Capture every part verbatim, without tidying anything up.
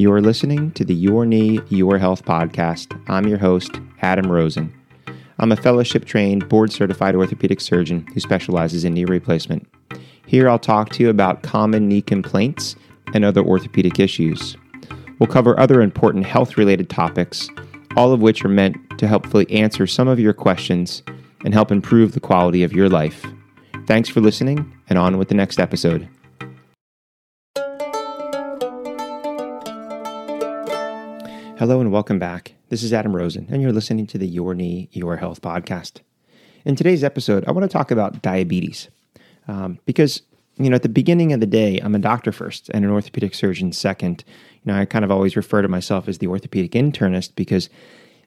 You are listening to the Your Knee, Your Health podcast. I'm your host, Adam Rosen. I'm a fellowship-trained, board-certified orthopedic surgeon who specializes in knee replacement. Here I'll talk to you about common knee complaints and other orthopedic issues. We'll cover other important health-related topics, all of which are meant to helpfully answer some of your questions and help improve the quality of your life. Thanks for listening, and on with the next episode. Hello and welcome back. This is Adam Rosen, and you're listening to the Your Knee, Your Health podcast. In today's episode, I want to talk about diabetes um, because, you know, at the beginning of the day, I'm a doctor first and an orthopedic surgeon second. You know, I kind of always refer to myself as the orthopedic internist because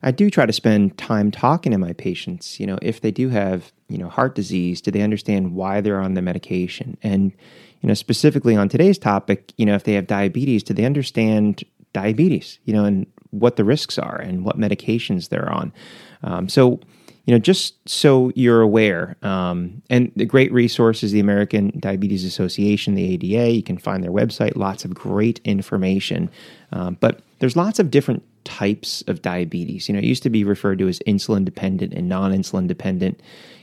I do try to spend time talking to my patients. You know, if they do have, you know, heart disease, do they understand why they're on the medication? And, you know, specifically on today's topic, you know, if they have diabetes, do they understand diabetes, you know, and what the risks are and what medications they're on. Um, so, you know, just so you're aware, um, and the great resource is the American Diabetes Association, the A D A. You can find their website, lots of great information. Um, but there's lots of different types of diabetes. You know, it used to be referred to as insulin dependent and non-insulin dependent.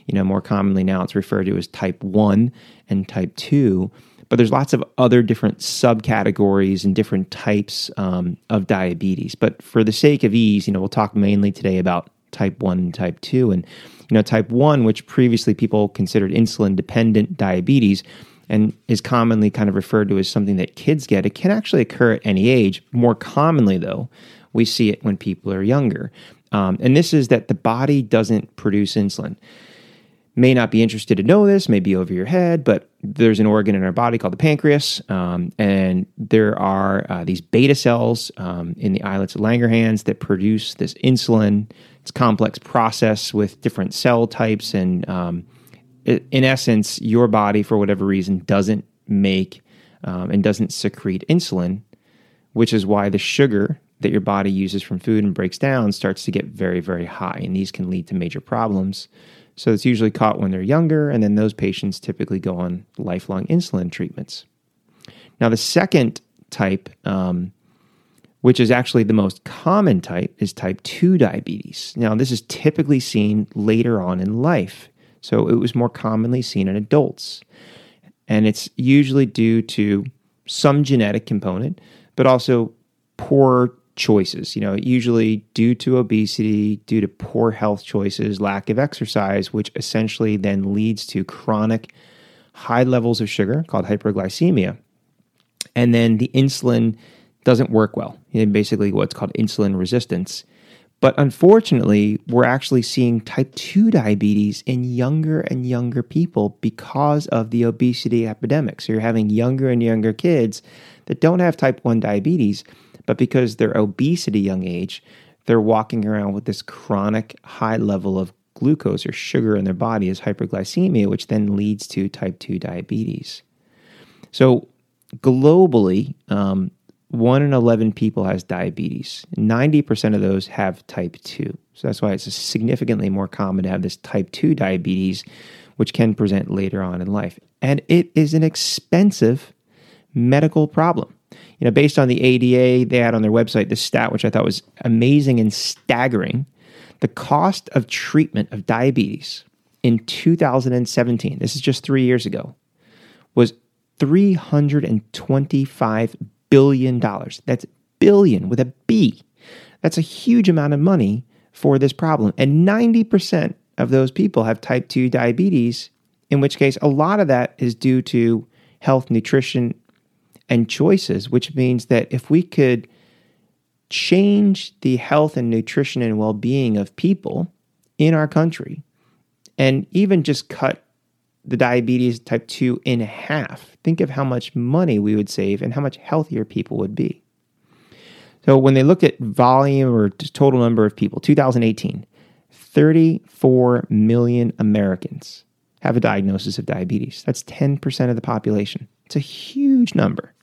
You know, more commonly now it's referred to as type one and type two. But there's lots of other different subcategories and different types um, of diabetes. But for the sake of ease, you know, we'll talk mainly today about type one and type two. And, you know, type one, which previously people considered insulin-dependent diabetes and is commonly kind of referred to as something that kids get, it can actually occur at any age. More commonly, though, we see it when people are younger. Um, and this is that the body doesn't produce insulin. May not be interested to know this, may be over your head, but there's an organ in our body called the pancreas, um, and there are uh, these beta cells um, in the islets of Langerhans that produce this insulin. It's a complex process with different cell types, and um, it, in essence, your body, for whatever reason, doesn't make um, and doesn't secrete insulin, which is why the sugar that your body uses from food and breaks down starts to get very, very high, and these can lead to major problems. So it's usually caught when they're younger, and then those patients typically go on lifelong insulin treatments. Now, the second type, um, which is actually the most common type, is type two diabetes. Now, this is typically seen later on in life, so it was more commonly seen in adults. And it's usually due to some genetic component, but also poor choices, you know, usually due to obesity, due to poor health choices, lack of exercise, which essentially then leads to chronic high levels of sugar called hyperglycemia. And then the insulin doesn't work well, you know, basically what's called insulin resistance. But unfortunately, we're actually seeing type two diabetes in younger and younger people because of the obesity epidemic. So you're having younger and younger kids that don't have type one diabetes, but because they're obese at a young age, they're walking around with this chronic high level of glucose or sugar in their body as hyperglycemia, which then leads to type two diabetes. So globally, um, one in eleven people has diabetes. ninety percent of those have type two. So that's why it's significantly more common to have this type two diabetes, which can present later on in life. And it is an expensive medical problem. You know, based on the A D A, they had on their website this stat, which I thought was amazing and staggering. The cost of treatment of diabetes in two thousand seventeen, this is just three years ago, was three hundred twenty-five billion dollars. That's billion with a B. That's a huge amount of money for this problem. And ninety percent of those people have type two diabetes, in which case a lot of that is due to health, nutrition, and choices, which means that if we could change the health and nutrition and well-being of people in our country and even just cut the diabetes type two in half, think of how much money we would save and how much healthier people would be. So when they looked at volume or total number of people, two thousand eighteen, thirty-four million Americans have a diagnosis of diabetes. That's ten percent of the population. It's a huge number.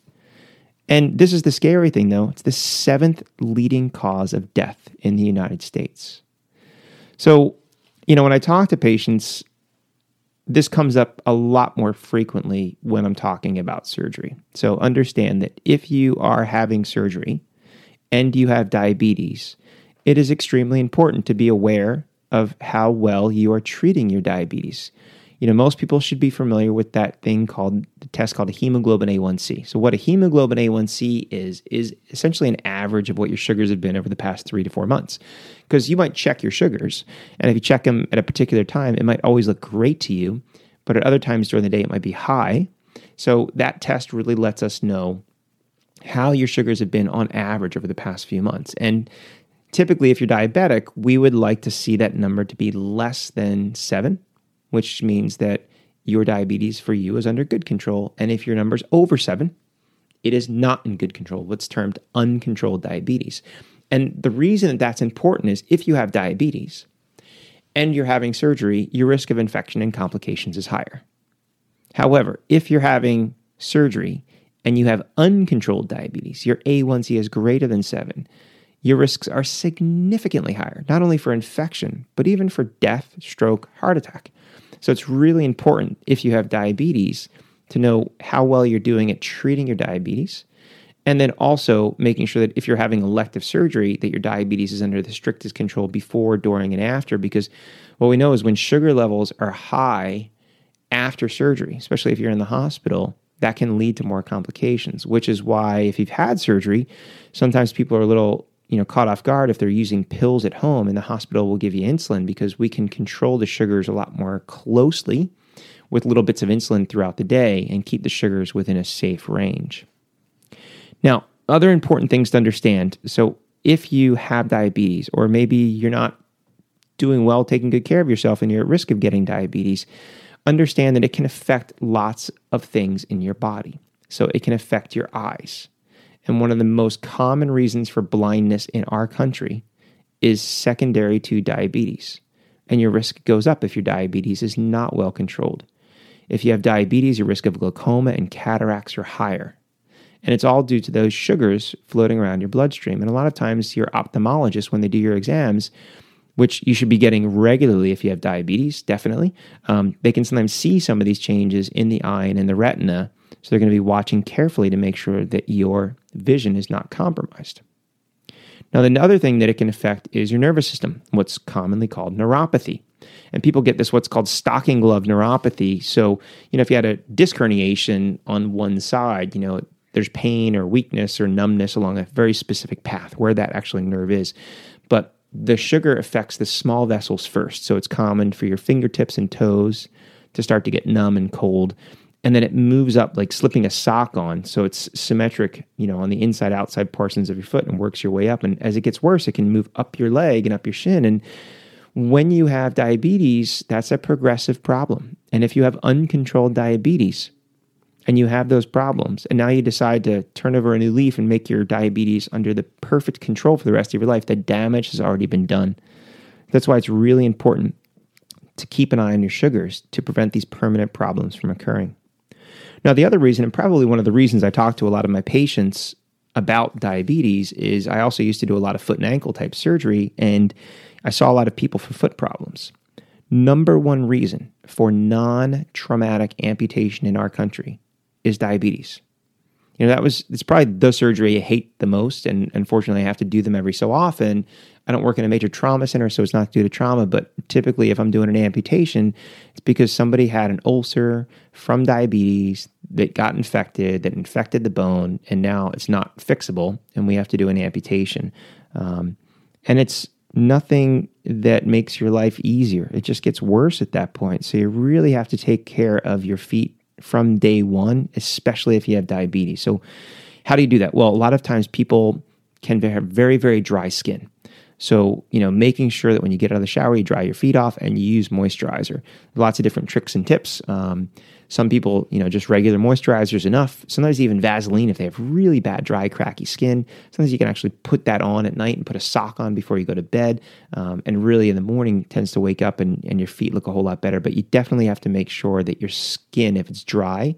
And this is the scary thing, though. It's the seventh leading cause of death in the United States. So, you know, when I talk to patients, this comes up a lot more frequently when I'm talking about surgery. So understand that if you are having surgery and you have diabetes, it is extremely important to be aware of how well you are treating your diabetes. You know, most people should be familiar with that thing called, the test called a hemoglobin A one C. So what a hemoglobin A one C is, is essentially an average of what your sugars have been over the past three to four months. Because you might check your sugars, and if you check them at a particular time, it might always look great to you, but at other times during the day, it might be high. So that test really lets us know how your sugars have been on average over the past few months. And typically, if you're diabetic, we would like to see that number to be less than seven, which means that your diabetes for you is under good control. And if your number's over seven, it is not in good control, what's termed uncontrolled diabetes. And the reason that that's important is if you have diabetes and you're having surgery, your risk of infection and complications is higher. However, if you're having surgery and you have uncontrolled diabetes, your A one C is greater than seven, your risks are significantly higher, not only for infection, but even for death, stroke, heart attack. So it's really important if you have diabetes to know how well you're doing at treating your diabetes, and then also making sure that if you're having elective surgery, that your diabetes is under the strictest control before, during, and after, because what we know is when sugar levels are high after surgery, especially if you're in the hospital, that can lead to more complications, which is why if you've had surgery, sometimes people are a little you know, caught off guard if they're using pills at home, and the hospital will give you insulin because we can control the sugars a lot more closely with little bits of insulin throughout the day and keep the sugars within a safe range. Now, other important things to understand. So if you have diabetes, or maybe you're not doing well taking good care of yourself and you're at risk of getting diabetes, understand that it can affect lots of things in your body. So it can affect your eyes. And one of the most common reasons for blindness in our country is secondary to diabetes. And your risk goes up if your diabetes is not well controlled. If you have diabetes, your risk of glaucoma and cataracts are higher. And it's all due to those sugars floating around your bloodstream. And a lot of times your ophthalmologist, when they do your exams, which you should be getting regularly if you have diabetes, definitely. Um, they can sometimes see some of these changes in the eye and in the retina, so they're going to be watching carefully to make sure that your vision is not compromised. Now, the other thing that it can affect is your nervous system, what's commonly called neuropathy. And people get this what's called stocking glove neuropathy. So, you know, if you had a disc herniation on one side, you know, there's pain or weakness or numbness along a very specific path where that actually nerve is. But the sugar affects the small vessels first, so it's common for your fingertips and toes to start to get numb and cold, and then it moves up like slipping a sock on, so it's symmetric, you know, on the inside-outside portions of your foot and works your way up, and as it gets worse, it can move up your leg and up your shin, and when you have diabetes, that's a progressive problem, and if you have uncontrolled diabetes, and you have those problems, and now you decide to turn over a new leaf and make your diabetes under the perfect control for the rest of your life, the damage has already been done. That's why it's really important to keep an eye on your sugars to prevent these permanent problems from occurring. Now, the other reason, and probably one of the reasons I talk to a lot of my patients about diabetes, is I also used to do a lot of foot and ankle type surgery, and I saw a lot of people for foot problems. Number one reason for non-traumatic amputation in our country is diabetes. You know, that was, it's probably the surgery I hate the most, and unfortunately I have to do them every so often. I don't work in a major trauma center, so it's not due to trauma, but typically if I'm doing an amputation, it's because somebody had an ulcer from diabetes that got infected, that infected the bone, and now it's not fixable, and we have to do an amputation. Um, and it's nothing that makes your life easier. It just gets worse at that point, so you really have to take care of your feet from day one, especially if you have diabetes. So how do you do that? Well, a lot of times people can have very, very dry skin. So, you know, making sure that when you get out of the shower, you dry your feet off and you use moisturizer. Lots of different tricks and tips. Um, some people, you know, just regular moisturizer is enough. Sometimes even Vaseline if they have really bad, dry, cracky skin. Sometimes you can actually put that on at night and put a sock on before you go to bed. Um, and really in the morning tends to wake up and, and your feet look a whole lot better. But you definitely have to make sure that your skin, if it's dry,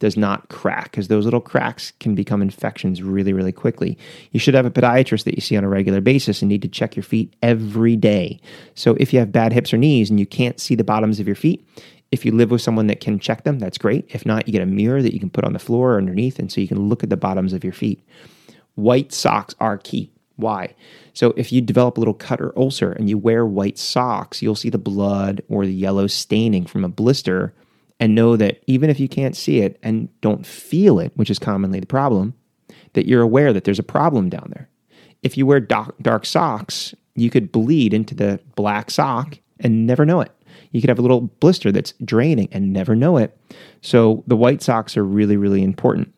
does not crack, because those little cracks can become infections really, really quickly. You should have a podiatrist that you see on a regular basis and need to check your feet every day. So if you have bad hips or knees and you can't see the bottoms of your feet, if you live with someone that can check them, that's great. If not, you get a mirror that you can put on the floor or underneath, and so you can look at the bottoms of your feet. White socks are key. Why? So if you develop a little cut or ulcer and you wear white socks, you'll see the blood or the yellow staining from a blister and know that even if you can't see it and don't feel it, which is commonly the problem, that you're aware that there's a problem down there. If you wear dark, dark socks, you could bleed into the black sock and never know it. You could have a little blister that's draining and never know it. So the white socks are really, really important.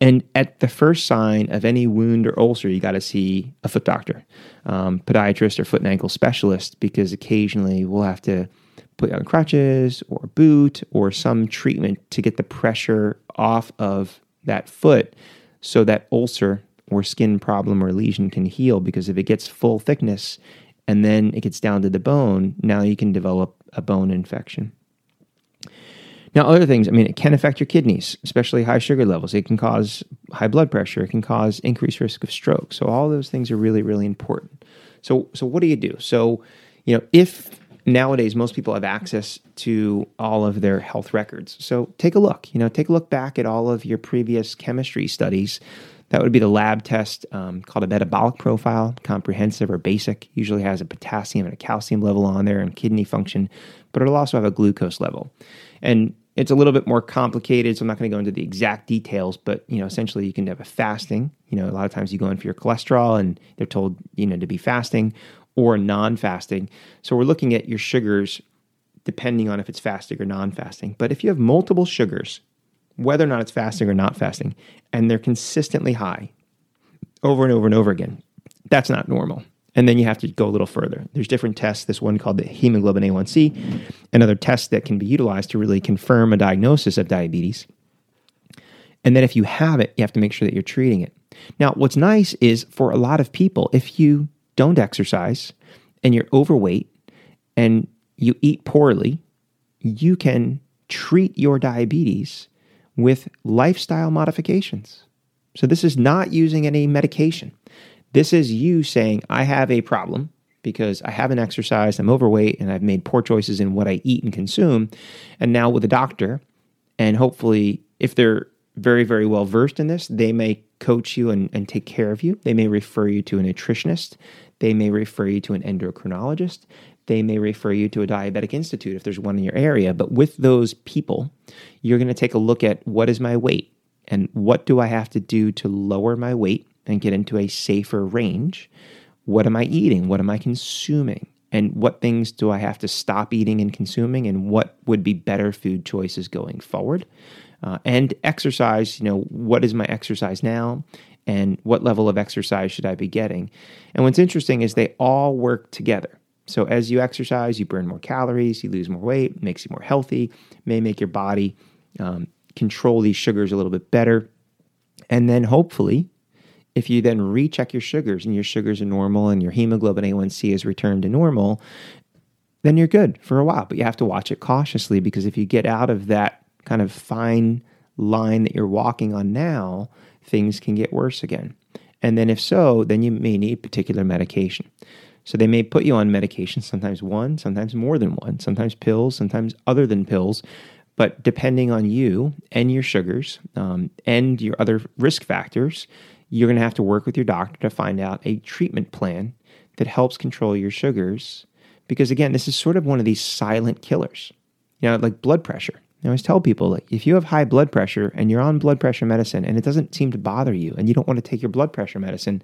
And at the first sign of any wound or ulcer, you got to see a foot doctor, um, podiatrist or foot and ankle specialist, because occasionally we'll have to put you on crutches or a boot or some treatment to get the pressure off of that foot so that ulcer or skin problem or lesion can heal. Because if it gets full thickness and then it gets down to the bone, now you can develop a bone infection. Now, other things, I mean, it can affect your kidneys, especially high sugar levels. It can cause high blood pressure. It can cause increased risk of stroke. So all those things are really, really important. So so what do you do? So, you know, if nowadays most people have access to all of their health records, so take a look, you know, take a look back at all of your previous chemistry studies. That would be the lab test um, called a metabolic profile, comprehensive or basic. Usually has a potassium and a calcium level on there and kidney function, but it'll also have a glucose level. And it's a little bit more complicated, so I'm not going to go into the exact details, but, you know, essentially you can have a fasting. You know, a lot of times you go in for your cholesterol and they're told, you know, to be fasting or non-fasting. So we're looking at your sugars depending on if it's fasting or non-fasting. But if you have multiple sugars, whether or not it's fasting or not fasting, and they're consistently high over and over and over again, that's not normal. And then you have to go a little further. There's different tests, this one called the hemoglobin A one C, and other tests that can be utilized to really confirm a diagnosis of diabetes. And then if you have it, you have to make sure that you're treating it. Now, what's nice is for a lot of people, if you don't exercise and you're overweight and you eat poorly, you can treat your diabetes with lifestyle modifications. So this is not using any medication. This is you saying, I have a problem because I haven't exercised, I'm overweight, and I've made poor choices in what I eat and consume. And now with a doctor, and hopefully if they're very, very well versed in this, they may coach you and, and take care of you. They may refer you to a nutritionist. They may refer you to an endocrinologist. They may refer you to a diabetic institute if there's one in your area. But with those people, you're going to take a look at what is my weight and what do I have to do to lower my weight and get into a safer range. What am I eating? What am I consuming? And what things do I have to stop eating and consuming? And what would be better food choices going forward? Uh, and exercise, you know, what is my exercise now? And what level of exercise should I be getting? And what's interesting is they all work together. So as you exercise, you burn more calories, you lose more weight, makes you more healthy, may make your body um, control these sugars a little bit better. And then hopefully, if you then recheck your sugars and your sugars are normal and your hemoglobin A one C is returned to normal, then you're good for a while. But you have to watch it cautiously, because if you get out of that kind of fine line that you're walking on now, things can get worse again. And then if so, then you may need particular medication. So they may put you on medication, sometimes one, sometimes more than one, sometimes pills, sometimes other than pills. But depending on you and your sugars um, and your other risk factors, you're going to have to work with your doctor to find out a treatment plan that helps control your sugars. Because again, this is sort of one of these silent killers, you know, like blood pressure. I always tell people, like, if you have high blood pressure and you're on blood pressure medicine and it doesn't seem to bother you and you don't want to take your blood pressure medicine,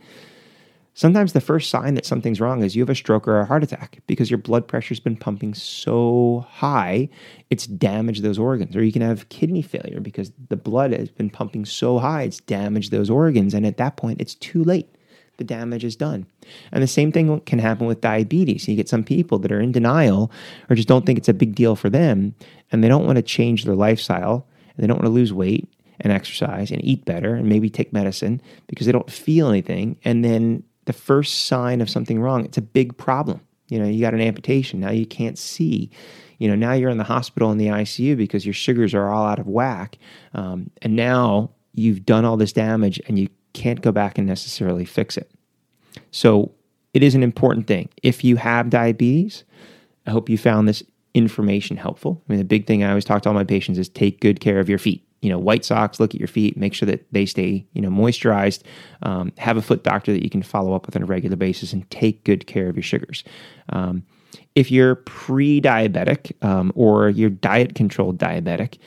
sometimes the first sign that something's wrong is you have a stroke or a heart attack, because your blood pressure's been pumping so high, it's damaged those organs. Or you can have kidney failure because the blood has been pumping so high, it's damaged those organs. And at that point, it's too late. The damage is done. And the same thing can happen with diabetes. You get some people that are in denial or just don't think it's a big deal for them, and they don't want to change their lifestyle, and they don't want to lose weight and exercise and eat better and maybe take medicine because they don't feel anything. And then the first sign of something wrong, it's a big problem. You know, you got an amputation. Now you can't see. You know, now you're in the hospital in the I C U because your sugars are all out of whack. Um, and now you've done all this damage and you can't go back and necessarily fix it. So it is an important thing. If you have diabetes, I hope you found this information helpful. I mean, the big thing I always talk to all my patients is take good care of your feet. you know, white socks, look at your feet, make sure that they stay, you know, moisturized, um, have a foot doctor that you can follow up with on a regular basis, and take good care of your sugars. Um, if you're pre-diabetic um, or you're diet-controlled diabetic,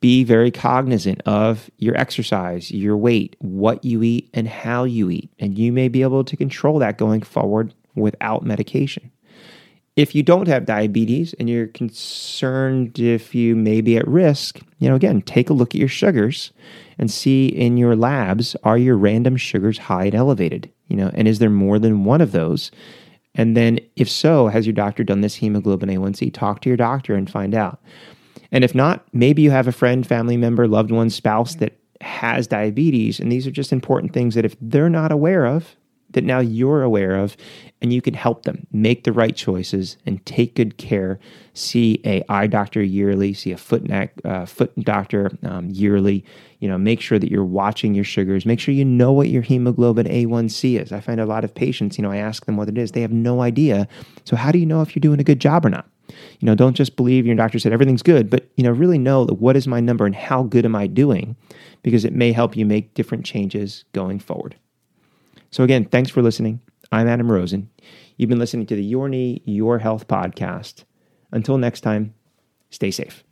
be very cognizant of your exercise, your weight, what you eat, and how you eat. And you may be able to control that going forward without medication. If you don't have diabetes and you're concerned if you may be at risk, you know, again, take a look at your sugars and see in your labs, are your random sugars high and elevated? You know, and is there more than one of those? And then if so, has your doctor done this hemoglobin A one C? Talk to your doctor and find out. And if not, maybe you have a friend, family member, loved one, spouse that has diabetes, and these are just important things that if they're not aware of, that now you're aware of, and you can help them make the right choices and take good care. See a eye doctor yearly, see a foot neck, uh, foot doctor um, yearly. You know, make sure that you're watching your sugars. Make sure you know what your hemoglobin A one C is. I find a lot of patients, you know, I ask them what it is. They have no idea. So how do you know if you're doing a good job or not? You know, don't just believe your doctor said everything's good, but, you know, really know that what is my number and how good am I doing, because it may help you make different changes going forward. So again, thanks for listening. I'm Adam Rosen. You've been listening to the Your Knee, Your Health podcast. Until next time, stay safe.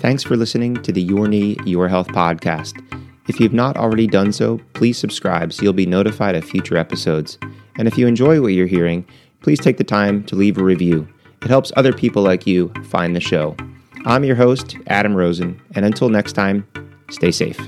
Thanks for listening to the Your Knee, Your Health podcast. If you've not already done so, please subscribe so you'll be notified of future episodes. And if you enjoy what you're hearing, please take the time to leave a review. It helps other people like you find the show. I'm your host, Adam Rosen, and until next time, stay safe.